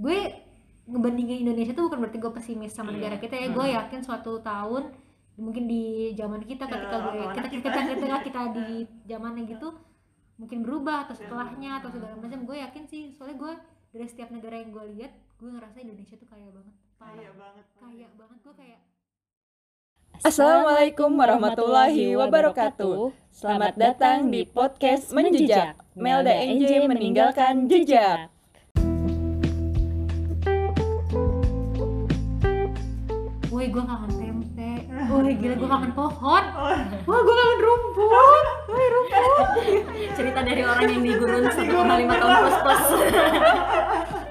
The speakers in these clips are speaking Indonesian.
gue ngebandingin Indonesia tuh bukan berarti gue pesimis sama negara kita ya. Gue yakin suatu tahun mungkin di zaman kita ketika kita di zamannya gitu mungkin berubah atau setelahnya atau segala macam, gue yakin sih. Soalnya gue dari setiap negara yang gue lihat, gue ngerasa Indonesia tuh kaya banget. Kaya banget. Gue kayak Assalamualaikum warahmatullahi wabarakatuh. Selamat datang di podcast Menjejak. Melda NJ meninggalkan jejak. Woi, gue kangen tempe. Woi, gila, gue kangen pohon. Wah, gue kangen rumput. Woi, rumput. Cerita dari orang yang digurun 1,5 tahun plus-plus.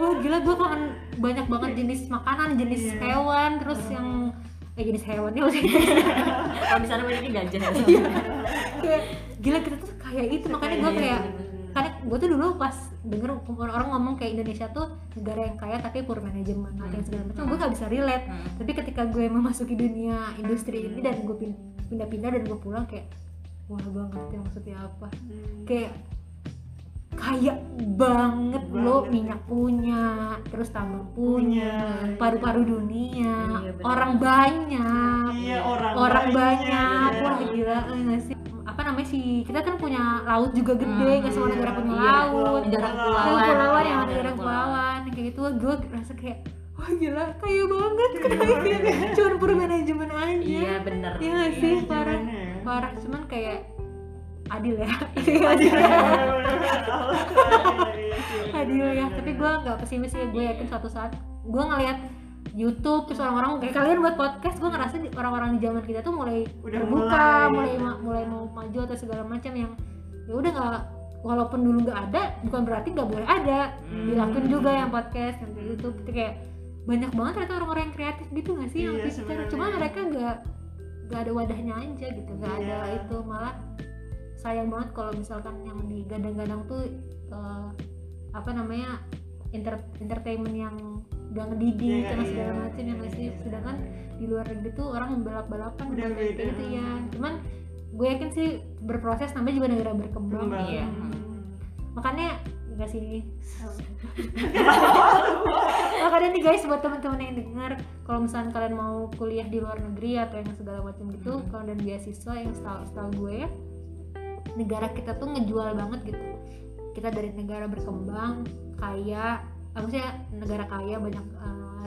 Wah, gila, gue kangen banyak banget jenis makanan, jenis hewan, terus yang jenis hewannya masih. Kalau di sana banyaknya gajah. Gila, kita tuh kayak itu, makanya gue kayak karena gue tuh dulu pas denger orang ngomong kayak Indonesia tuh negara yang kaya tapi poor management atau segala macam, gue gak bisa relate. Tapi ketika gue memasuki dunia industri ini dan gue pindah-pindah dan gue pulang kayak wah, gue ngerti maksudnya apa. Kayak kaya banget lo, minyak punya, terus tambang punya, paru-paru dunia, orang banyak, orang banyak, wah gila nggak sih? Apa namanya sih, kita kan punya laut juga gede, nggak semua negara punya laut, negara kepulauan yang negara kepulauan kayak gitu. Gue rasa kayak wah gila, kaya banget, cuma pur manajemen aja. Iya bener. Iya nggak sih, parah, cuman kayak adil ya. Tapi gue nggak pesimis ya, gue yakin suatu saat gue ngeliat YouTube terus orang-orang kayak kalian buat podcast, gue ngerasa orang-orang di zaman kita tuh mulai mulai mau maju atau segala macam, yang ya udah nggak, walaupun dulu nggak ada bukan berarti nggak boleh ada, dilakuin juga yang podcast dan YouTube. Kayak banyak banget ternyata orang-orang yang kreatif gitu nggak sih, yang kreatif, cuma mereka nggak ada wadahnya aja gitu, nggak ada itu. Malah sayang banget kalau misalkan yang digadang-gadang tuh entertainment yang udah ngedidik sama segala macam yang masih, sedangkan di luar negeri tuh orang balap-balapan gitu ya. Cuman gue yakin sih berproses, namanya juga negara berkembang ya. Makanya enggak sih. Makanya nih guys, buat teman-teman yang dengar, kalau misalkan kalian mau kuliah di luar negeri atau yang segala macam gitu, kalau dan beasiswa yang setahu gue ya, negara kita tuh ngejual banget gitu. Kita dari negara berkembang, kaya, maksudnya negara kaya banyak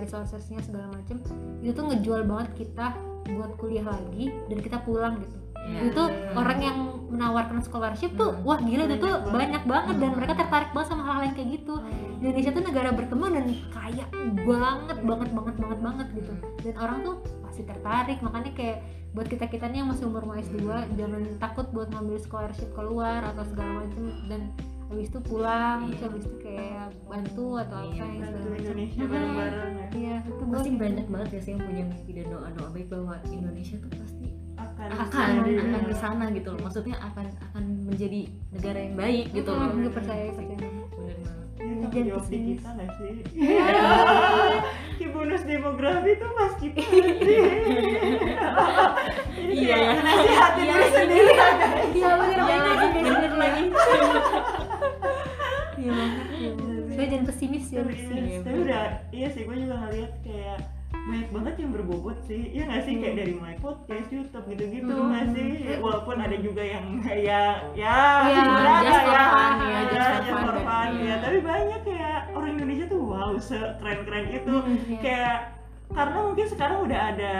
resourcesnya segala macam, itu tuh ngejual banget kita buat kuliah lagi dan kita pulang gitu. Itu orang yang menawarkan scholarship tuh wah gila, itu tuh banyak banget dan mereka tertarik banget sama hal-hal yang kayak gitu. Indonesia tuh negara berkembang dan kaya banget gitu, dan orang tuh pasti tertarik. Makanya kayak buat kita-kita nih yang masih umur mau S2, jangan takut buat ngambil scholarship keluar atau segala macam, dan habis itu pulang, habis itu kayak bantu atau apa yang segala Indonesia bareng-bareng ya. Iya, itu pasti banyak banget ya sih yang punya mimpi dan doa-doa baik bahwa Indonesia tuh pasti akan di sana gitu loh. Maksudnya akan menjadi negara yang baik gitu loh. Gue percaya. Benar banget. Jadi opsi kita enggak sih? Ki bonus demografi tuh pas kita. Iya ya. Nasihat diri sendiri. Iya benar lagi. Iya banget. Saya jangan pesimis ya. Tapi udah, iya sih, gue juga ngeliat kayak banyak banget yang berbobot sih, ya nggak sih, kayak dari mulai podcast, YouTube gitu-gitu nggak sih, walaupun ada juga yang just for fun ya, tapi banyak ya orang Indonesia tuh wow sekeren-keren itu. Kayak karena mungkin sekarang udah ada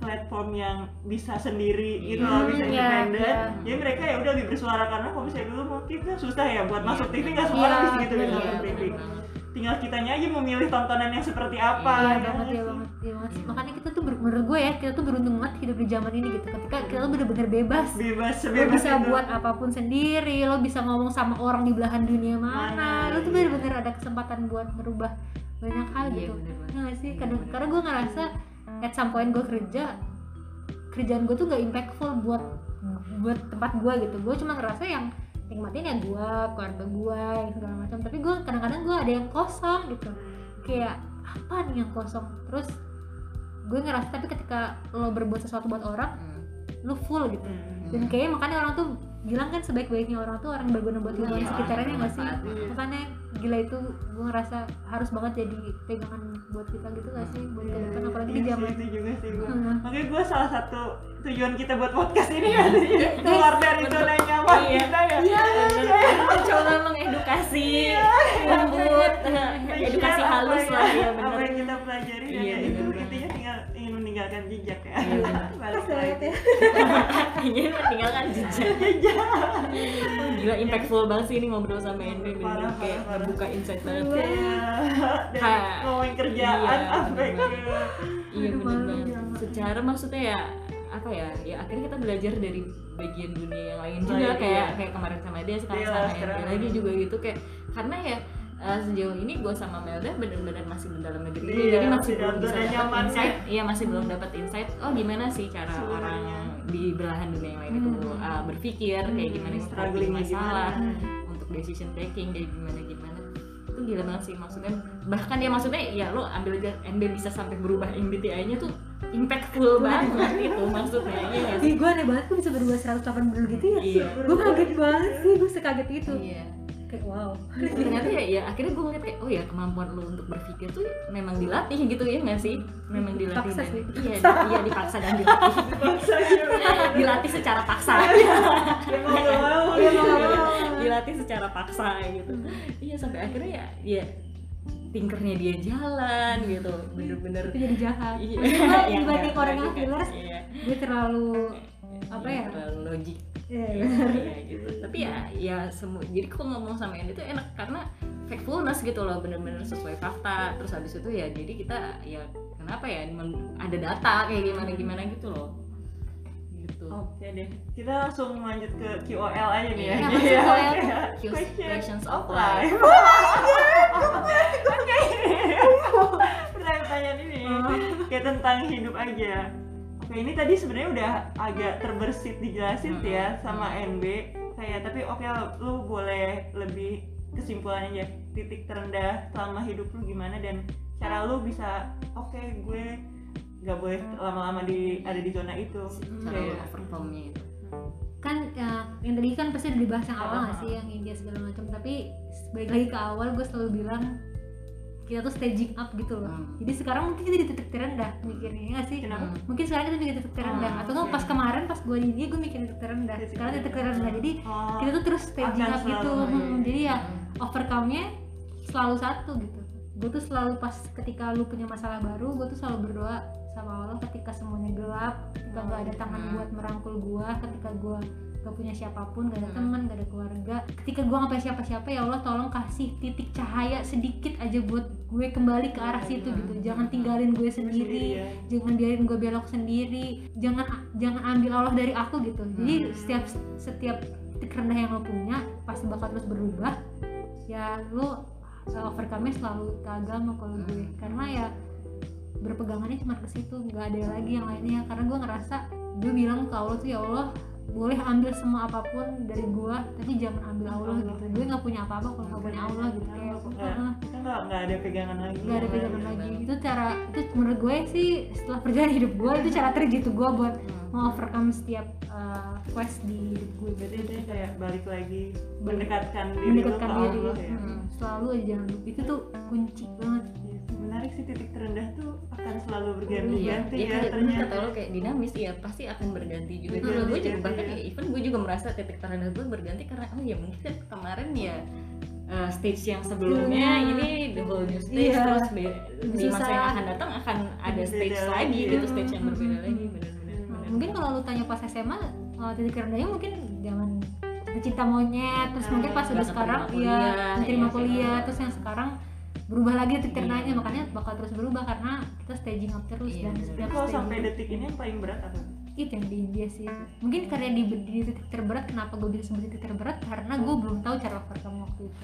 platform yang bisa sendiri gitu loh, bisa independen. Jadi mereka ya udah lebih bersuara, karena kalau misalnya dulu mungkin susah ya buat masuk TV, nggak semua orang bisa gitu bisa masuk TV. Tinggal kitanya aja memilih tontonan yang seperti apa. Iya banget. Makanya kita tuh menurut gue ya, kita tuh beruntung banget hidup di zaman ini gitu. Ketika kita tuh bener-bener bebas. Lo bisa buat apapun sendiri, lo bisa ngomong sama orang di belahan dunia mana. Lo tuh bener-bener ada kesempatan buat merubah banyak hal gitu. Nggak sih? Karena gue ngerasa at some point gue kerjaan gue tuh gak impactful buat tempat gue gitu. Gue cuma ngerasa yang nikmatin ya gue, keluarga gue, segala macam. Tapi gue kadang-kadang gue ada yang kosong gitu, kayak apa nih yang kosong. Terus gue ngerasa, tapi ketika lo berbuat sesuatu buat orang, lo full gitu. Dan kayaknya makanya orang tuh bilang kan sebaik-baiknya orang tuh orang berguna buat lingkungan sekitarnya, nggak sih? Makanya gila itu gue ngerasa harus banget jadi pegangan buat kita gitu gak sih buat ke depan, apalagi di zaman itu juga sih gue. Makanya gue salah satu tujuan kita buat podcast ini kan keluar dari zona nyaman kita ya. Iya. Mencoba mengedukasi, lembut, edukasi halus lah ya benar. Apa yang kita pelajari ya itu intinya tinggal ingin meninggalkan jejak ya. Balas lagi. Ingin meninggalkan jejak. Gila impactful banget sih ini ngobrol sama Ende, bener kayak buka insight banget. Dari ngomongin kerjaan sampai ke iya benar. Secara maksudnya ya apa ya, ya akhirnya kita belajar dari bagian dunia yang lain juga kayak kemarin sama dia, sekarang sama yang lagi juga gitu kayak karena ya sejauh ini gue sama Melda benar-benar masih dalam negeri ini jadi masih belum bisa dapat insight, iya masih belum dapat insight oh gimana sih cara orang di belahan dunia yang lain itu berpikir kayak gimana struggling masalah untuk decision taking kayak gimana itu gila banget sih maksudnya, bahkan ya maksudnya ya lo ambil aja MB bisa sampai berubah MBTI-nya tuh impactful banget itu maksudnya ya. Ih gue aneh banget, gue bisa berubah 180 gitu ya. Iya. Gue kaget banget sih, gue sekaget itu. Iya. Kayak wow. Ternyata ya akhirnya gue ngeliat kayak oh ya kemampuan lo untuk berpikir tuh memang dilatih gitu ya nggak sih? Memang dilatih. Paksa sih. Iya dipaksa dan dilatih. Dipaksa. Dilatih secara paksa. Dia mau. Dilatih secara paksa gitu. Iya sampai akhirnya ya tinkernya dia jalan gitu, bener-bener itu jadi jahat. Iya. Dibanding orang yang killer, gue terlalu apa ya? Terlalu logik. Iya gitu. Tapi ya semua. Jadi kalau ngomong sama Andy itu enak karena factfulness gitu loh, bener-bener sesuai fakta. Terus habis itu ya jadi kita ya kenapa ya ada data kayak gimana gitu loh. Oke deh, kita langsung lanjut ke QOL aja nih ya. QOL, questions of life. Pertanyaan ini kayak tentang hidup aja. Oke, ini tadi sebenarnya udah agak terbersit dijelasin ya sama NB kayak, tapi oke lu boleh lebih kesimpulannya aja, titik terendah selama hidup lu gimana dan cara lu bisa gue nggak boleh lama-lama ada di zona itu. Cara overperformnya itu. Kan yang tadi kan pasti udah dibahas yang awal nggak sih yang India segala macam. Tapi balik lagi ke awal, gue selalu bilang kita tuh staging up gitu loh. Jadi sekarang mungkin kita di titik terendah mikirnya nggak sih? Kenapa? Mungkin sekarang kita di titik terendah. Atau tuh pas kemarin pas gue di India gue mikir titik terendah. Sekarang titik terendah. Jadi kita tuh terus staging up gitu. Jadi ya overcome-nya selalu satu gitu. Gue tuh selalu pas ketika lu punya masalah baru, gue tuh selalu berdoa sama Allah ketika semuanya gelap, ketika gak ada tangan buat merangkul gue, ketika gue gak punya siapapun, gak ada teman, gak ada keluarga, ketika gue gak punya siapa-siapa, ya Allah tolong kasih titik cahaya sedikit aja buat gue kembali ke arah situ gitu. Jangan tinggalin gue sendiri, jangan biarin gue belok sendiri, jangan ambil Allah dari aku gitu. Jadi setiap titik rendah yang lo punya pasti bakal terus berubah ya. Lo overcome-nya selalu ke agama kalau gue, karena ya berpegangannya cuma ke situ, nggak ada lagi yang lainnya. Karena gue ngerasa gue bilang ke Allah tuh, ya Allah boleh ambil semua apapun dari gue tapi jangan ambil Allah gitu. Gue nggak punya apa-apa kalau nggak punya Allah gitu. Kayak nggak ada pegangan lagi, nggak ada pegangan lagi. Itu menurut gue sih setelah perjalanan hidup gue itu cara trik gitu gue buat overcome setiap quest di hidup gue. Jadi itu kayak balik lagi mendekatkan diri ke Allah ya. Selalu aja jangan lupa, itu tuh kunci banget. Menarik sih, titik terendah tuh akan selalu berganti-ganti ya ternyata. Kata lo kayak dinamis ya, pasti akan berganti juga. Kalau gue juga bahkan ya, even gue juga merasa titik terendah gue berganti karena ya mungkin kemarin ya stage yang sebelumnya ini the whole new stage. Terus di masa yang akan datang akan ada stage lagi gitu, stage yang berbeda lagi. Benar. Mungkin kalau lo tanya pas SMA titik terendahnya mungkin zaman cinta monyet, terus mungkin pas udah sekarang ya terima kuliah, terus yang sekarang berubah lagi titik terendahnya. Makanya bakal terus berubah karena kita staging up terus dan setiap kalau sampai detik ini yang paling berat apa? Itu yang di India sih. Mungkin karena di titik terberat. Kenapa gue bisa sebut titik terberat? Karena gue belum tahu cara overcome waktu itu.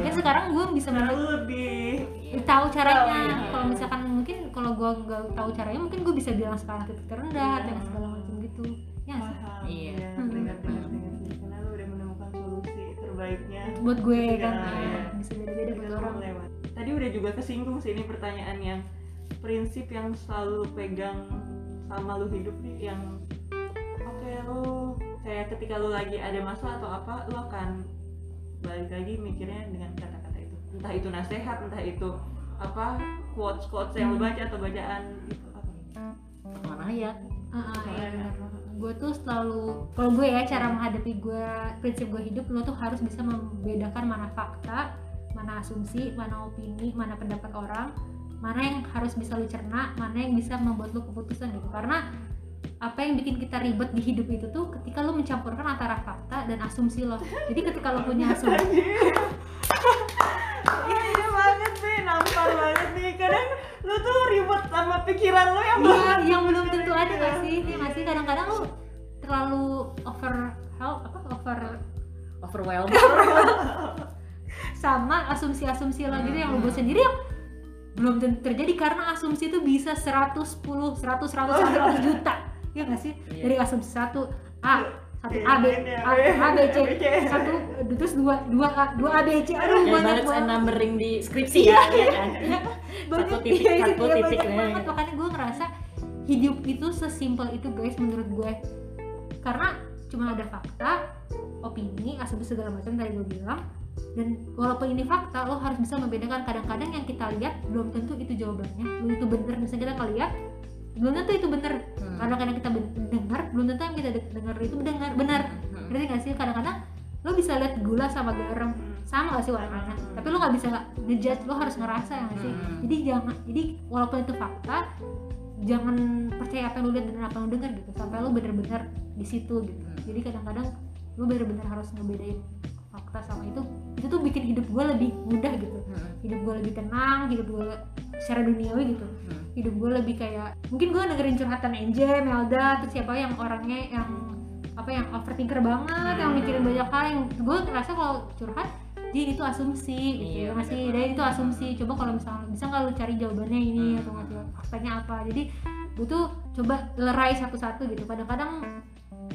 Mungkin sekarang gue bisa lebih tahu caranya. Kalau misalkan mungkin kalau gue nggak tahu caranya, mungkin gue bisa bilang sekarang titik terendah atau segala macam gitu. Ya sih. Iya. Karena lo udah menemukan solusi terbaiknya buat gue kan. Beda-beda buat orang lewat. Tadi udah juga kesinggung sih ini pertanyaan yang prinsip yang selalu pegang sama lu hidup nih, yang lu kayak ketika lu lagi ada masalah atau apa, lu akan balik lagi mikirnya dengan kata-kata itu, entah itu nasihat, entah itu apa quotes yang lu baca atau bacaan gitu apa ayat. Gue tuh selalu, kalau gue ya cara menghadapi gue, prinsip gue hidup, lo tuh harus bisa membedakan mana fakta, mana asumsi, mana opini, mana pendapat orang, mana yang harus bisa lu cerna, mana yang bisa membuat lu keputusan gitu. Karena apa yang bikin kita ribet di hidup itu tuh ketika lu mencampurkan antara fakta dan asumsi lo. Jadi ketika lu punya asumsi iya banget nih, nampar banget nih, kadang lu tuh ribet sama pikiran lu yang belum tentu ada gak sih? Kadang-kadang lu terlalu overwhelmed sama asumsi-asumsi lo gitu yang lo buat sendiri yang belum terjadi, karena asumsi itu bisa 100 juta, ya nggak sih? Dari asumsi 1 A, 1 A, B, C, 1, terus 2 A, 2 A, B, C, aduh banyak banget numbering di skripsi ya, satu titik banget. Makanya gue ngerasa hidup itu sesimpel itu guys menurut gue, karena cuma ada fakta, opini, asumsi segala macam tadi gue bilang. Dan walaupun ini fakta, lo harus bisa membedakan. Kadang-kadang yang kita lihat belum tentu itu jawabannya, belum tentu benar. Misalnya kita lihat, belum tentu itu benar. Kadang-kadang kita dengar, belum tentu yang kita dengar itu benar. Berarti nggak sih? Kadang-kadang lo bisa lihat gula sama garam sama nggak sih warnanya, tapi lo nggak bisa ngejudge, lo harus ngerasa ya nggak sih? Jadi walaupun itu fakta, jangan percaya apa yang lo lihat dan apa yang lo dengar gitu, sampai lo benar-benar di situ gitu. Jadi kadang-kadang lo benar-benar harus ngebedain fakta sama itu tuh bikin hidup gue lebih mudah gitu, hidup gue lebih tenang, hidup gue secara duniawi gitu, hidup gue lebih kayak mungkin gue dengerin curhatan Enje, Melda, terus siapa yang orangnya yang apa yang overthinker banget, yang mikirin banyak hal yang gue ngerasa kalau curhat dia itu asumsi gitu, masih dia itu asumsi. Coba kalau misalnya bisa nggak lu cari jawabannya ini atau nggak tuh faktanya apa, jadi gue tuh coba lerai satu-satu gitu. Kadang-kadang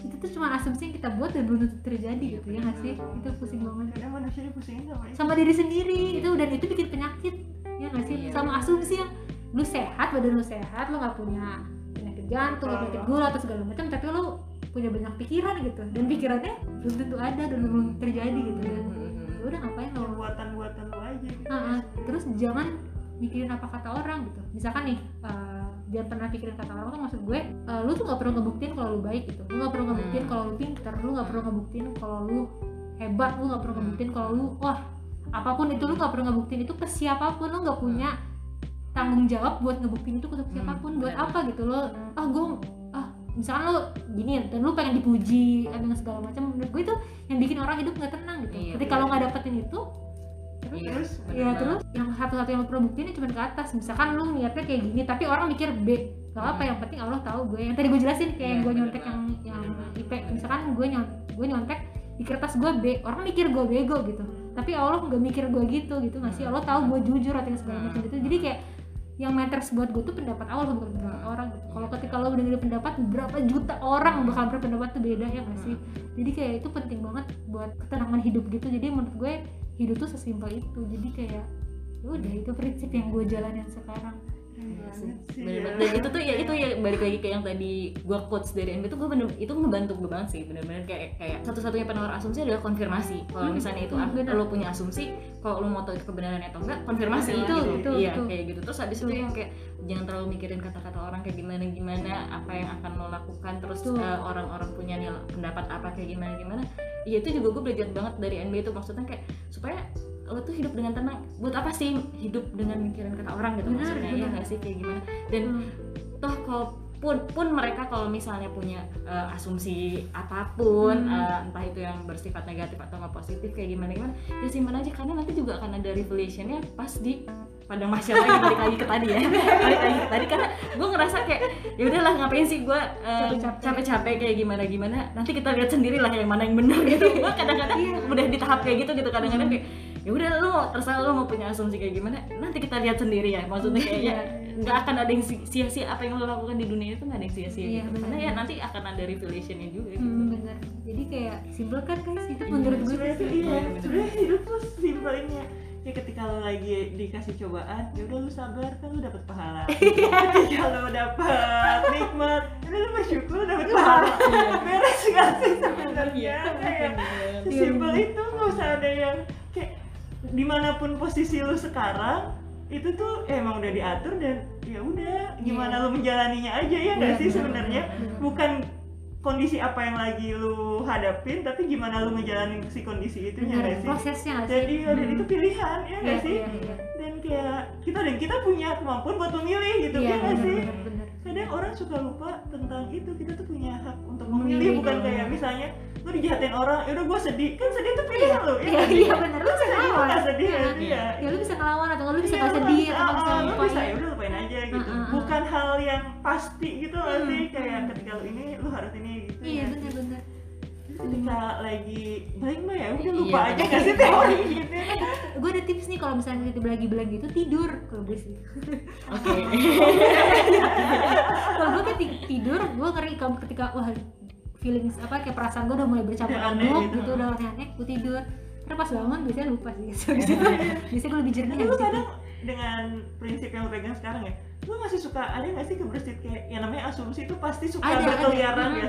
itu tuh cuma asumsi yang kita buat dan belum terjadi gitu, ya nggak sih? Itu pusing banget. Karena manusia dipusingin sama diri sendiri itu, dan itu bikin penyakit, ya nggak sih? Sama asumsi yang lu sehat, badan lu sehat, lu nggak punya penyakit jantung, penyakit gula atau segala macam, tapi lu punya banyak pikiran gitu, dan pikirannya belum tentu ada dan belum terjadi gitu. Dan lu udah ngapain lo? Buatan-buatan lu aja. Gitu. Terus jangan mikirin apa kata orang gitu. Misalkan nih. Jangan pernah pikirin kata orang tuh, maksud gue lu tuh gak perlu ngebuktiin kalau lu baik gitu, lu gak perlu ngebuktiin kalau lu pinter, lu gak perlu ngebuktiin kalau lu hebat, lu gak perlu ngebuktiin kalau lu apapun itu, lu gak perlu ngebuktiin itu ke siapapun, lu gak punya tanggung jawab buat ngebuktiin itu ke siapapun, buat apa gitu lo. Misalkan lu gini dan lu pengen dipuji atau segala macam, menurut gue itu yang bikin orang hidup gak tenang gitu. Ketika lu gak dapetin itu terus yang satu-satu yang lo perlu buktiin cuma ke atas. Misalkan lu niatnya kayak gini tapi orang mikir B, gak apa, yang penting Allah tahu gue. Yang tadi gue jelasin kayak gue nyontek yang IP, misalkan gue nyontek di kertas gue B, orang mikir gue bego gitu, tapi Allah gak mikir gue gitu nggak sih? Allah tahu gue jujur atau segala macam gitu. Jadi kayak yang matters buat gue tuh pendapat Allah, bukan pendapat orang gitu. Kalau ketika lo dengerin pendapat berapa juta orang, bakal berpendapat tuh beda, ya nggak sih? Jadi kayak itu penting banget buat ketenangan hidup gitu. Jadi menurut gue hidup tuh sesimpel itu. Jadi kayak udah, itu prinsip yang gue jalanin sekarang. Bener-bener itu tuh ya, itu ya balik lagi kayak yang tadi gue quotes dari NB tuh, gue bener itu ngebantu gue banget sih. Bener-bener kayak satu-satunya penawar asumsi adalah konfirmasi. Kalau misalnya itu lo punya asumsi, kalau lo mau tahu kebenarannya atau enggak, konfirmasi itu. Iya kayak gitu. Terus habis itu yang kayak jangan terlalu mikirin kata-kata orang kayak gimana apa yang akan lo lakukan, terus orang-orang punya nilai pendapat apa kayak gimana. Iya, itu juga gue belajar banget dari NB itu, maksudnya kayak supaya lo tuh hidup dengan tenang. Buat apa sih hidup dengan mikirin kata orang gitu, maksudnya ya nggak sih, kayak gimana? Dan toh kalaupun mereka kalau misalnya punya asumsi apapun, entah itu yang bersifat negatif atau nggak positif kayak gimana, ya simpan aja, karena nanti juga akan ada revelationnya pas di padang mahsyar lagi. balik lagi ke tadi karena gue ngerasa kayak ya udahlah, ngapain sih gue capek-capek kayak gimana, nanti kita lihat sendiri lah yang mana yang benar gitu. Gue kadang-kadang udah di tahap kayak gitu, kadang-kadang kayak ya udah lu terserah lu mau punya asumsi kayak gimana, nanti kita lihat sendiri ya, maksudnya kayaknya nggak akan ada yang sia-sia. Apa yang lo lakukan di dunia itu nggak ada yang sia-sia gitu. Karena ya nanti akan ada revelationnya juga gitu. Bener, jadi kayak simple kan guys, itu menurut gue sebenarnya hidup tuh simpelnya. Ya ketika lo lagi dikasih cobaan, ya udah lu sabar, kan lu dapat pahala. Ketika lo dapat nikmat, lu bersyukur dapat pahala. Beres nggak sih sebenarnya? Kayak simpel itu, nggak usah ada yang kayak dimanapun posisi lu sekarang itu tuh emang udah diatur dan ya udah gimana lu menjalaninya aja ya nggak sih sebenarnya, bukan kondisi apa yang lagi lu hadapin tapi gimana lu ngejalanin si kondisi itu ya nggak sih, prosesnya jadi dan itu pilihan ya nggak sih dan kayak kita punya kemampuan buat memilih gitu ya nggak sih. Kadang orang suka lupa tentang itu, kita tuh punya hak untuk memilih, bukan kayak misalnya lu dijahatin orang ya udah gue sedih, kan sedih tuh pilihan lu ya benar, lu sedih lu nggak sedih ya lu bisa ngelawan atau lu bisa nggak sedih atau lu bisa ya udah lupain aja gitu, bukan hal yang pasti gitu lah sih kayak ketika lu ini lu harus ini gitu. Iya benar-benar ketika lagi balik mah ya udah lupa aja nggak sih teori gitu. Gue ada tips nih kalau misalnya kita belagi-belagi itu tidur kalau gue sih. Oke. Kalau gue tidur gue ngeri kalau ketika wah feelings apa kayak perasaan gue udah mulai bercampur aduk gitu udah aneh-aneh, gue tidur. Terus pas bangun biasanya lupa sih. Biasanya gue lebih jernih. Tapi lu kadang dengan prinsip yang lu pegang sekarang ya, lu masih suka ada nggak sih kebersit kayak yang namanya asumsi itu pasti suka berkeliaran ya?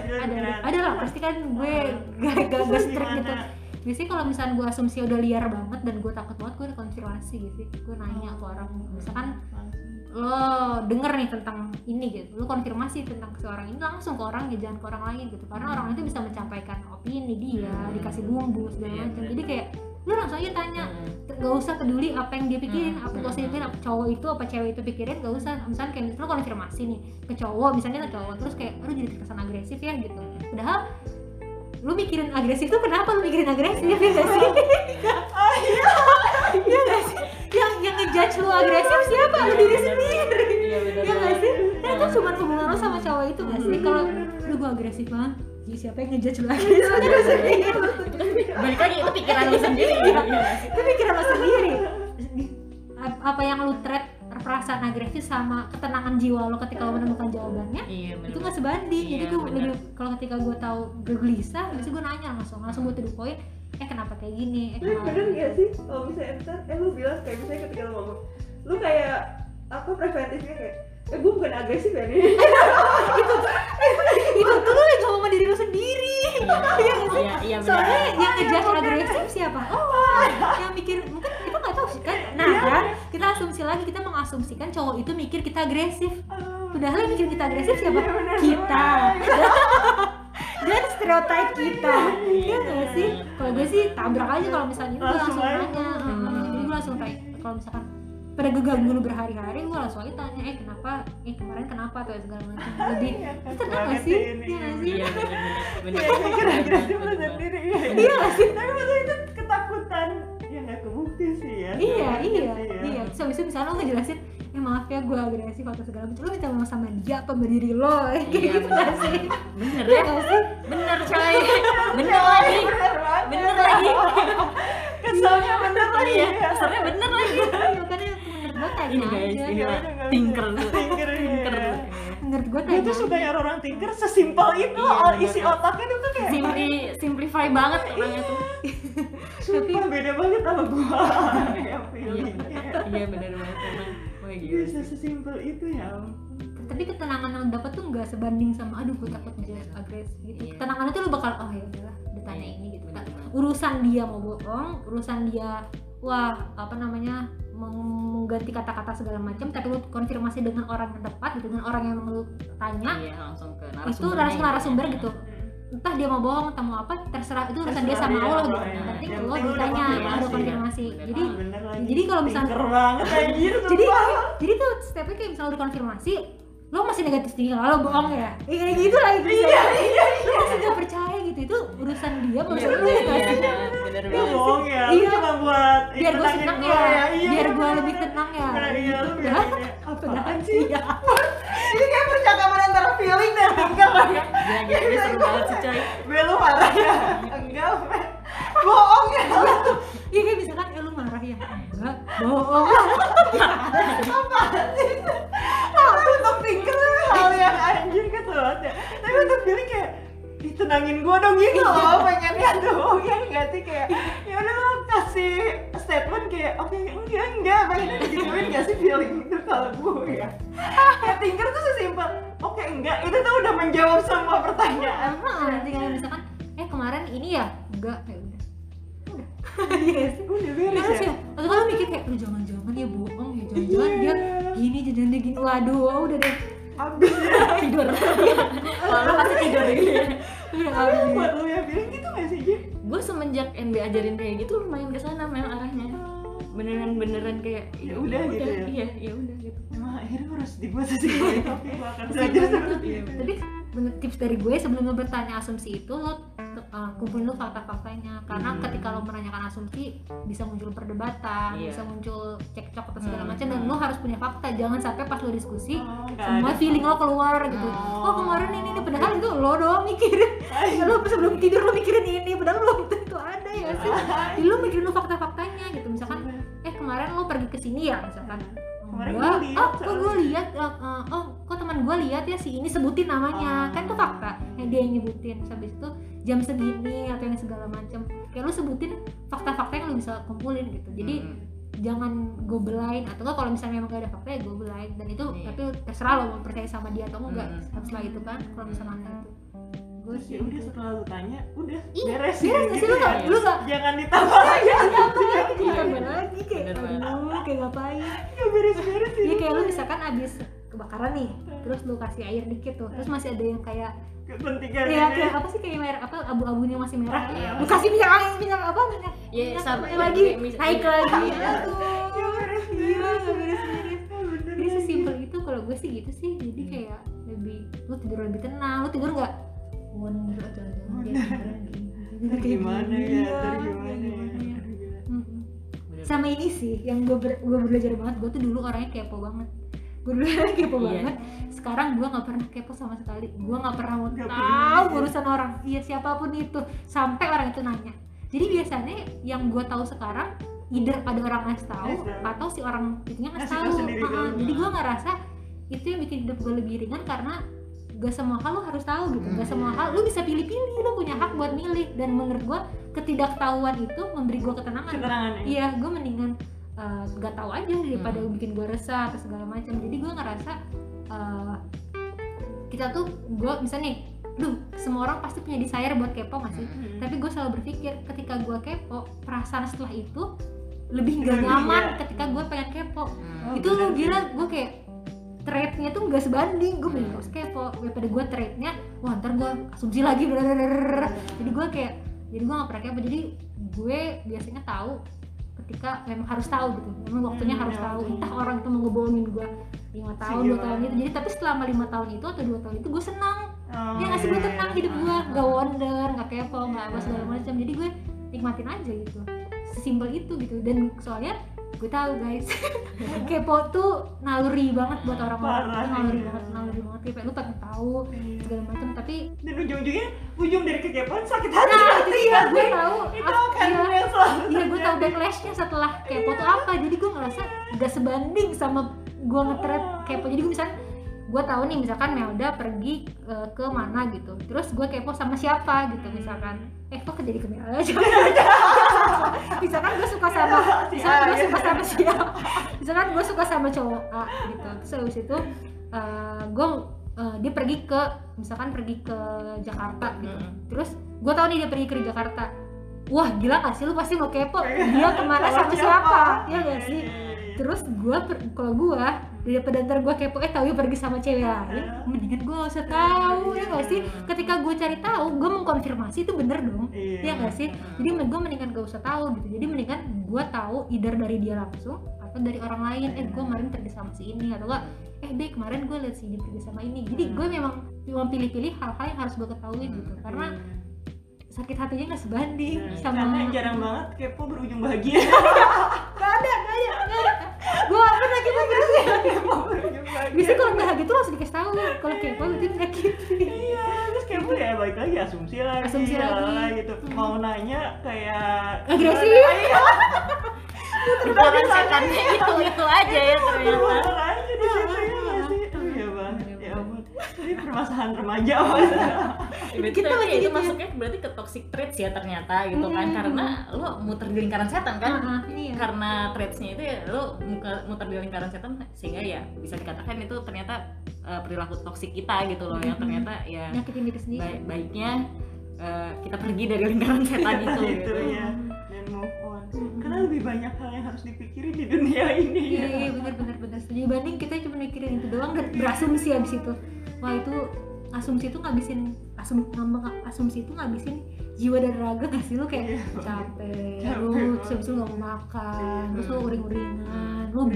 Ada lah pasti kan gue gak strik gitu. Biasanya kalau misalnya gue asumsi udah liar banget dan gue takut banget, gue ada konfirmasi gitu. Gue nanya ke orang, misalkan lo denger nih tentang ini gitu, lo konfirmasi tentang seorang ini langsung ke orang, jangan ke orang lain gitu, karena orang itu bisa mencampaikan opini dia, dikasih bumbu segala macam. Jadi kayak lo langsung aja tanya, gak usah peduli apa yang dia pikirin, gak usah pikirin cowok itu apa cewek itu pikirin, gak usah. Misalnya kayak lo konfirmasi nih ke cowok, misalnya ke cowok terus kayak lo jadi terkesan agresif ya gitu, padahal lo mikirin agresif tuh kenapa lo mikirin agresif ya gak sih? Iya gak sih? Yang ngejudge lu agresif siapa? Lu diri sendiri. Iya nggak sih? Nah, itu cuma hubungan lu sama cowok itu nggak sih? Kalau lu gua agresif banget, siapa yang ngejudge lu agresif? Lu sendiri. Balik lagi itu pikiran lu sendiri. Itu pikiran lu sendiri. Apa yang lu treat perasaan agresif sama ketenangan jiwa lo ketika lo menemukan jawabannya, itu nggak sebanding. Jadi gue lebih kalau ketika gue tahu bergelisah, biasanya gue nanya langsung gue to the point. Kenapa kayak gini? Bener nggak sih? Kalau misalnya lu bilang kayak misalnya ketika lo ngomong, lu kayak apa preventifnya kayak, gue bukan agresif ya nih. Itu lu lagi ngomong sama diri lo sendiri. Iya. Soalnya yang ngejar agresif siapa? Oh, yang mikir mungkin kita nggak tahu sih kan. Nah kan kita asumsi lagi, kita mengasumsikan cowok itu mikir kita agresif. Padahal yang mikir kita agresif siapa? Kita. Dan stereotype kita, iya nggak sih? Kalau gue sih tabrak aja kalau misalnya gue langsung nanya, jadi gue langsung tanya kalau misalkan pada gue ganggu lu berhari-hari, gue langsung aja tanya, kemarin kenapa atau segala macam. Jadi itu nggak sih? Iya nggak sih? Tapi maksudnya itu ketakutan yang nggak kebukti sih ya. Iya. So misalnya lo ngejelasin, maaf ya gue agresif atau segala macam, lu minta ngomong sama dia apa berdiri lo kayak gitu gak sih? Bener coy, bener lagi keselnya bener lagi makanya menurut gue tanya aja tinker menurut gue tanya itu suka nyari orang tinker sesimpel itu, isi otaknya itu tuh kayak simplify banget orangnya tuh sumpah beda banget sama gue iya bener banget bisa sesimpel itu ya. Tapi ketenangan yang dapat tuh nggak sebanding sama aduh gue takut jadi agresif gitu. Ketenangan itu lo bakal oh ya udahlah ditanya ini gitu. Urusan dia mau bohong, urusan dia mengganti kata-kata segala macam, tapi lo konfirmasi dengan orang yang tepat, dengan orang yang lo tanya langsung ke narasumber gitu. Entah dia mau bohong atau mau apa, terserah itu urusan dia sama Allah gitu. Penting lo ditanya, ada konfirmasi. Jadi kalau misalnya jadi tuh stepnya kayak misalnya udah konfirmasi, lo masih negatif tinggi, lo bohong ya. Kayak gitu lah itu. Lo masih enggak percaya gitu, itu urusan dia, urusan gue enggak sih. Benar banget. Bohong ya. Lu cuma buat biar gue senang ya. Biar gue lebih tenang ya. Apaan sih? Ini kayak percakapan antara feeling dan tinggal ya. Gila, seru banget sih coy. Gue lu marah ya? Enggak, bohong ya. Iya kayak misalkan lu marah ya? Enggak, bohong. Apaan sih? Untuk tinggal hal yang anjir gitu loh. Tapi untuk feeling kayak ditenangin gue dong gitu loh, pengennya doang ya nggak sih kayak ya udah kasih statement kayak kayak oke okay, enggak pengennya digituin nggak sih feeling itu kalau gue ya. Tinker tuh sesimpel oke okay, enggak itu tuh udah menjawab semua pertanyaan. Tinggal misalkan kemarin ini ya enggak kayak udah yes udah beres ya. Atau kalau mikir kayak jangan-jangan dia bohong ya, jangan-jangan dia gini, jangan dia gini, waduh udah deh abis tidur kalau pasti tidur gitu ya. Tapi buat lo yang bilang gitu nggak sih? Gue semenjak NB ajarin kayak gitu lumayan kesana memang arahnya beneran kayak ya udah gitu ya, iya udah gitu. Emang akhirnya harus dibuat sesuatu tapi gue akan belajar seperti itu. Tapi tips dari gue sebelum lo bertanya asumsi itu lo kumpulin lo fakta-faktanya karena ketika lo menanyakan asumsi bisa muncul perdebatan, bisa muncul cekcok atau segala macam dan lo harus punya fakta, jangan sampai pas lo diskusi semua feeling lo keluar gitu. Oh kemarin ini padahal itu lo doang mikirin, lo sebelum tidur lo mikirin ini padahal belum tentu ada ya sih. Jadi lo mikirin lo fakta-faktanya gitu, misalkan kemarin lo pergi ke sini ya misalkan. Kok teman gue lihat ya si ini sebutin namanya, kan itu fakta yang dia yang nyebutin. Habis itu jam segini atau yang segala macam. Kayak lu sebutin fakta-fakta yang lu bisa kumpulin gitu. Jadi jangan go blind atau kalau misalnya memang gak ada fakta ya go blind dan itu tapi terserah lo mau percaya sama dia atau enggak. Setelah itu kan kalau misalnya itu gue sih ya udah setelah lu tanya udah beres sih gitu ya. Jangan ditambah lagi kayak ngapain ya beres ya kayak lu misalkan abis kebakaran nih terus lu kasih air dikit tuh terus masih ada yang kayak kepentingan ya kayak apa sih kayak merah apa abu-abunya masih merah lu kasih minyak lagi naik lagi tuh ya beres jadi sesimpel itu kalau gue sih gitu sih. Jadi kayak lebih lu tidur lebih tenang. Lu tidur nggak wonder atau gimana ya sama ini sih yang gue belajar banget. Gue tuh dulu orangnya kepo banget. Sekarang gue nggak pernah kepo sama sekali. Gue nggak pernah mau tahu urusan orang, iya siapapun itu, sampai orang itu nanya. Jadi biasanya yang gue tahu sekarang either pada orang ngasih tahu atau si orang itunya ngasih tahu. Jadi gue ngerasa itu yang bikin hidup gue lebih ringan karena gak semua hal lo harus tahu gitu, gak semua hal lo bisa pilih-pilih, lo punya hak buat milih. Dan menurut gue ketidaktahuan itu memberi gue ketenangan. Iya, gue mendingan gak tahu aja daripada bikin gue resah atau segala macam. Jadi gue ngerasa kita tuh, gue misalnya nih, semua orang pasti punya desire buat kepo gak sih? Tapi gue selalu berpikir ketika gue kepo, perasaan setelah itu lebih gak nyaman ketika gue pengen kepo. Itu lo gila, gue kayak trade-nya tuh nggak sebanding. Gue mending harus kepo daripada gue trade-nya wah ntar gue asumsi lagi jadi gue kayak jadi gue nggak pernah kepo. Jadi gue biasanya tahu ketika memang harus tahu gitu, memang waktunya harus tahu. Entah orang itu mau ngebohongin gue 5 tahun 2 tahun gitu, jadi tapi selama 5 tahun itu atau 2 tahun itu gue senang ya ngasih gue tenang hidup gue, nggak wonder, nggak kepo, nggak apa segala macam. Jadi gue nikmatin aja gitu, sesimpel itu gitu. Dan soalnya gue tahu guys, kepo tuh naluri banget buat orang-orang. Parah, naluri banget kayak lu pengen tahu segala macam. Tapi dan ujung dari kekepoan sakit hati. Nah, gue tahu itu akan yang selalu. Iya, gue tahu backlashnya setelah kepo tuh apa. Jadi gue ngerasa gak sebanding sama gue nge-thread kepo. Jadi gue misalnya gue tahu nih misalkan Melda pergi ke mana gitu, terus gue kepo sama siapa gitu misalkan. Kok jadi ke Melda aja? Misalkan gue suka sama, misalkan gue suka sama cowok A gitu. Terus habis itu dia pergi ke, misalkan pergi ke Jakarta gitu. Terus gue tahu nih dia pergi ke Jakarta. Wah gila gak sih, lu pasti mau kepo dia kemana sama siapa, ya gak sih? Terus gue, kalau gue daripada ntar gue kepo tau ya pergi sama cewek lain, mendingan gue gak usah tahu, ya gak sih? Ketika gue cari tahu, gue mengkonfirmasi itu bener dong, ya gak sih? Jadi gue mendingan gak usah tahu gitu. Jadi mendingan gue tahu either dari dia langsung atau dari orang lain. Gue kemarin terdesak sama si ini atau enggak? Deh kemarin gue liat si ini terdesak sama ini. Jadi gue memang pilih-pilih hal-hal yang harus gue ketahui gitu, karena sakit hatinya nggak sebanding sama. Karena jarang banget kepo berujung bahagia. Gak ada. Gue pernah kepo berujung bahagia. Bisa kalau bahagia tuh langsung dikasih tahu. Kalau kepo berarti sakit. Iya, terus kepo ya balik lagi asumsi lagi. Gitu. Mau nanya kayak agresif. Bukan sakannya itu aja ya ternyata. Jadi permasalahan remaja. Kita lagi itu masuknya berarti ke toxic traits ya ternyata gitu kan, karena lo muter di lingkaran setan kan, iya. Karena traitsnya itu ya, lo muter di lingkaran setan sehingga ya bisa dikatakan itu ternyata perilaku toksik kita gitu loh, yang ternyata ya nyakitin diri sendiri. Baiknya kita pergi dari lingkaran setan itu ya, dan move on. Karena lebih banyak hal yang harus dipikirin di dunia ini. Iya benar-benar. Dibanding kita cuma mikirin itu doang dan berasumsi abis itu, wah itu asumsi itu ngabisin asumsi itu ngabisin jiwa dan raga nggak sih lo, kayak capek, lo sebisa nggak makan, terus lo uring-uringan, lo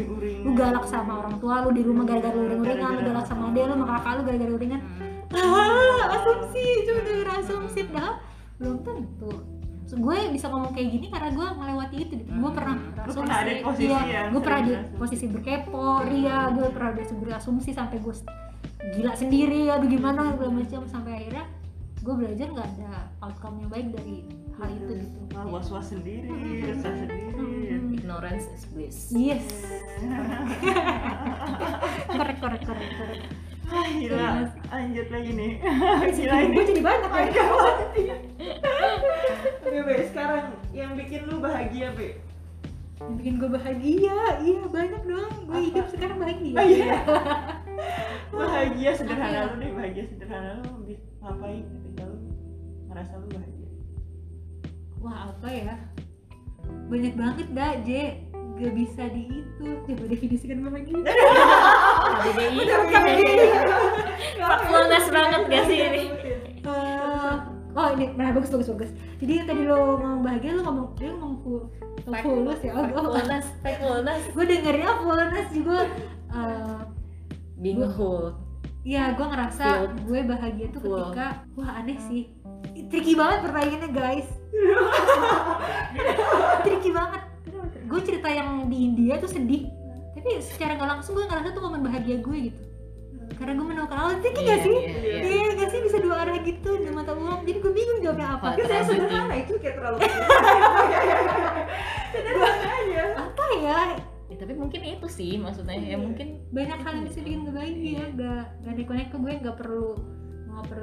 galak sama orang tua lo di rumah gara-gara uring-uringan, lo galak sama dia, lo sama kakak lo gara-gara uringan. Asumsi, cuma gara-gara asumsi, padahal belum tentu. Gue bisa ngomong kayak gini karena gue melewati itu. Gue pernah berasumsi, gue pernah di posisi berkepo, ria, gue pernah berasumsi sampai gue gila sendiri, aduh gimana segala macam, sampai akhirnya gue belajar nggak ada outcome yang baik dari hal itu gitu. Malah was-was sendiri, resah sendiri. Ignorance is bliss. Yes. Korek. Ah gila, lanjut lagi nih. Gila ini. Gue jadi banyak ya. Bebe, sekarang yang bikin lu bahagia, Be? Yang bikin gue bahagia, iya banyak dong. Gue hidup sekarang bahagia. Oh, iya. Bahagia sederhana lu deh, ngapain ketika lu ngerasa lu bahagia? Wah apa ya? Banyak banget dah, J. Gak bisa di itu. Coba definisikan bahagia. KBBI. Faktualness banget gak sih ini? Oh ini bagus. Jadi tadi lo ngomong bahagia, lo ngomong fullness ya? Fullness. Gue dengernya fullness juga. Being whole. Iya, gue ngerasa gue bahagia tuh ketika wah aneh sih. Tricky banget pertanyaannya guys. Tricky banget. Gue cerita yang di India tuh sedih. Tapi secara nggak langsung gue ngerasa tuh momen bahagia gue gitu. Karena gue menemukan Allah, tricky nggak sih? Iya nggak sih, bisa dua arah gitu, di mata uang. Jadi gue bingung jawabnya apa. Karena saya sederhana itu kayak terlalu. Sederhana aja. Apa ya? Ya, tapi mungkin itu sih maksudnya ya, mungkin banyak hal yang bisa bikin gue bahagia. Gak dikonek ke gue nggak perlu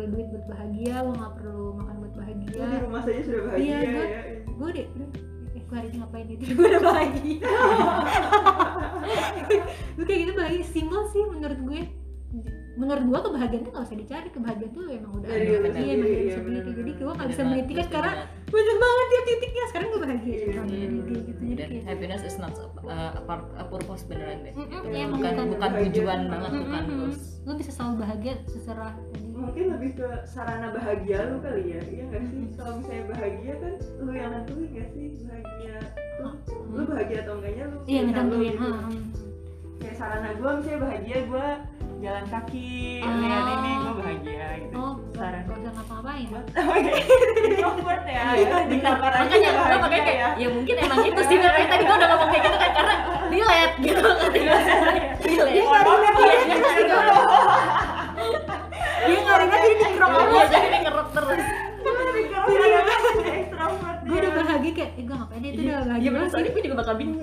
duit buat bahagia, gue nggak perlu makan buat bahagia. Gue di rumah saja sudah bahagia. Iya, gue deh. Gue hari ini ngapain itu? Gue udah bahagia. Gue kayak gitu bahagia, simple sih menurut gue. Menurut gue kebahagiaan tuh nggak usah dicari, kebahagiaan tuh emang udah ada. Iya, emang udah sendiri. Jadi gue nggak bisa menitikan karena banyak banget tiap titiknya. Sekarang gue bahagia. Dan happiness is not a purpose beneran deh. Bukan tujuan banget, bukan goals. Lo bisa selalu bahagia seserah. Mungkin lebih ke sarana bahagia lu kali ya, iya nggak sih? Kalau misalnya bahagia kan lu yang nentuin nggak sih bahagia? Lu bahagia atau enggaknya lu? Iya nentuin. Kayak sarana gue misalnya bahagia gue jalan kaki, lihat ini gue bahagia gitu. Saran gue nggak ngapa-ngapain. Comfort ya. Bentar, makanya kayak ya mungkin emang itu sih, tapi tadi gue udah ngomong kayak gitu kan karena relate gitu. Dia ngarinya jadi dikerok terus. Jadi dikerok terus. Gue udah bahagia kayak, gue ngapain itu udah bahagia. Iya bener, soalnya gue juga bakal bingung.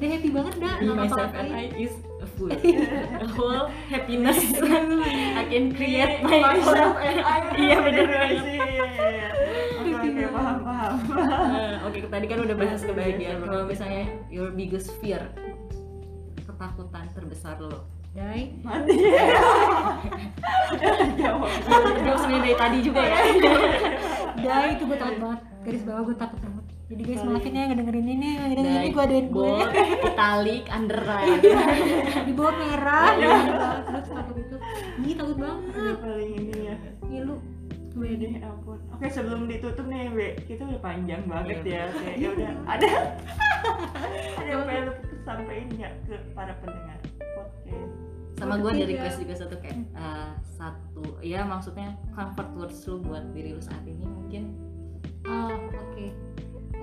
Udah happy banget dah, gak ngapa-ngapain. The whole happiness I can create myself. Iya benar sih. Oke paham. Oke tadi kan udah bahas kebahagiaan. Kalau misalnya your biggest fear, ketakutan terbesar lo, Jai? Mati. Jawab sendiri dari tadi juga ya. Jai itu gue takut banget. Garis bawah gue takut banget. Jadi guys maafin ya ngedengerin ini, gue aduin gue italik, underline di bawah merah terus takut itu, ini takut banget udah paling ini ya lu deh ampun. Oke sebelum ditutup nih Be, kita udah panjang banget ya kayak udah ada yang pengen lu sampein gak ke para pendengar podcast? Sama gue ada request juga satu kayak satu ya maksudnya comfort words lu buat diri lu saat ini mungkin oke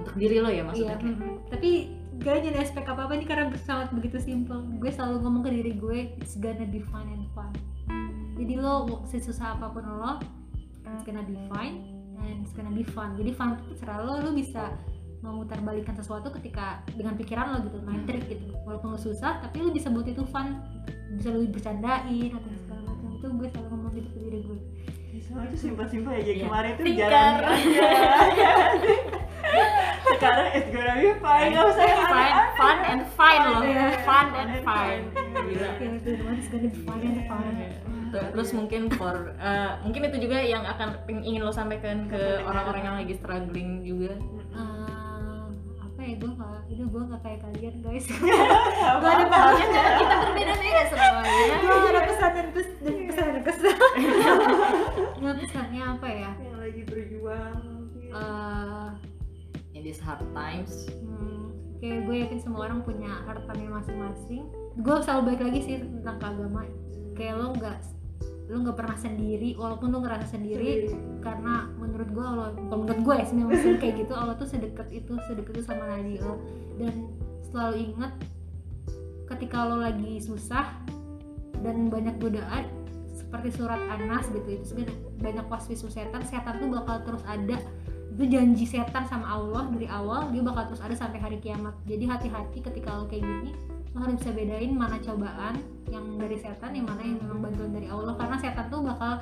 untuk diri lo ya maksudnya kan? Tapi gak jadi aspek apa-apa nih karena sangat begitu simple. Gue selalu ngomong ke diri gue, it's gonna be fun and fun. Jadi lo sesusah apapun lo, it's gonna be fine and it's gonna be fun. Jadi fun itu cara lo bisa memutarbalikkan sesuatu ketika dengan pikiran lo gitu, main trick gitu. Walaupun lo susah, tapi lo bisa buat itu fun, bisa lo bercandain atau segala macam. Itu gue selalu ngomong gitu ke diri gue. semua itu simpel-simpel aja. Yeah. Kemarin tuh jalan aja. Sekarang it's gonna be fine. Gak usah fun and fine loh. Fun and fine. It's gonna be fun and fine. Terus mungkin for mungkin itu juga yang akan ingin lo sampaikan ke orang-orang yang lagi struggling juga. Apa ya, gue gak kayak kalian guys. Gue ada pahamnya karena kita berbeda-beda semuanya. Gue ada pesan dan kesan. Nah, pesannya apa ya? Yang lagi berjuang. In these hard times. Kayak gue yakin semua orang punya hard time masing-masing. Gue selalu baik lagi sih tentang keagama. Kayak lo nggak pernah sendiri walaupun lo ngerasa sendiri. Karena menurut gue Allah, menurut gue ya sebenarnya kayak gitu, Allah tuh sedekat itu sama nadi lo. Dan selalu ingat ketika lo lagi susah dan banyak godaan seperti surat Anas gitu, itu sebenarnya banyak waswisu setan tuh bakal terus ada. Itu janji setan sama Allah dari awal, dia bakal terus ada sampai hari kiamat. Jadi hati-hati ketika lo kayak gini, lo harus bisa bedain mana cobaan yang dari setan, yang mana yang memang bantuan dari Allah. Karena setan tuh bakal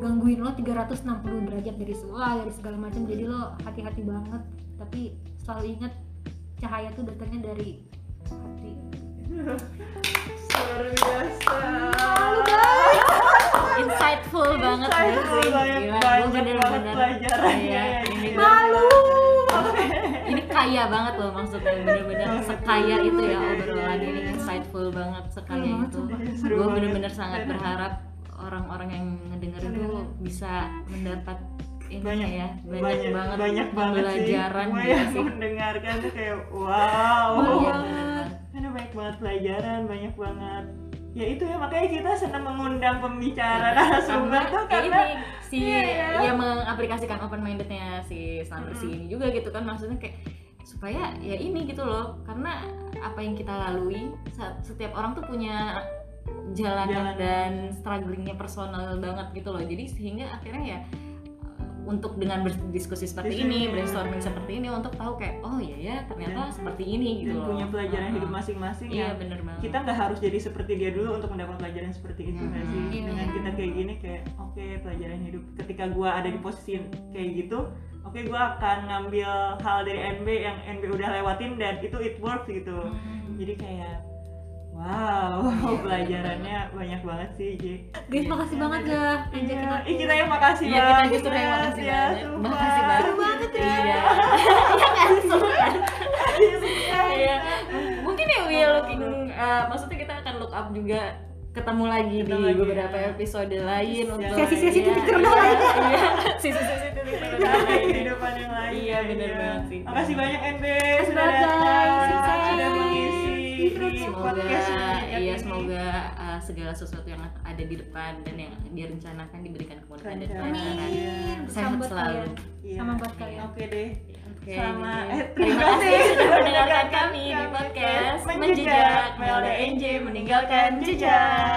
gangguin lo 360 derajat dari segala macam. Jadi lo hati-hati banget, tapi selalu ingat cahaya tuh datangnya dari hati. Luar biasa. Insightful banget ya. Bener-bener pelajarannya. Malu. Ini kaya banget loh, maksudnya bener-bener sekaya itu ya obrolan ini, insightful banget, sekaya itu. Gue bener-bener sangat berharap orang-orang yang ngedenger itu bisa mendapat ini banyak banget pelajaran sih. Semua yang mendengarkan tuh kayak wow. Karena banyak banget pelajaran, banyak banget. Ya itu ya, makanya kita senang mengundang pembicara narasumber tuh karena si yang mengaplikasikan open mindednya si Sandra si ini juga gitu kan, maksudnya kayak supaya ya ini gitu loh, karena apa yang kita lalui setiap orang tuh punya jalan. Dan strugglingnya personal banget gitu loh, jadi sehingga akhirnya ya untuk dengan berdiskusi seperti ini, brainstorming seperti ini untuk tahu kayak oh iya ya ternyata dan, seperti ini gitu loh. Punya pelajaran hidup masing-masing ya. Bener banget. Kita nggak harus jadi seperti dia dulu untuk mendapat pelajaran seperti itu kan sih. Dengan kita kayak gini kayak oke, pelajaran hidup. Ketika gue ada di posisi kayak gitu, oke, gue akan ngambil hal dari NB yang NB udah lewatin dan itu it works gitu. Jadi kayak wow, pelajarannya banyak banget sih, guys, makasih banget ya. Kita yang makasih banget. Kita justru yang makasih banget. Makasih banget. Iya. Iya. Mungkin ya we looking, maksudnya kita akan look up juga, ketemu lagi di beberapa episode lain untuk sesi-sesi titik rendah lain. Iya. Sesi-sesi titik rendah lain di depan yang lain. Iya, benar banget sih. Makasih banyak NB sudah datang. Semoga segala sesuatu yang ada di depan dan yang direncanakan diberikan kemudahan dan kelancaran. Sehat selalu. Sama buat kalian. Oke deh. Terima kasih sudah mendengarkan kami di podcast Menjejak Melda NJ Meninggalkan Jejak.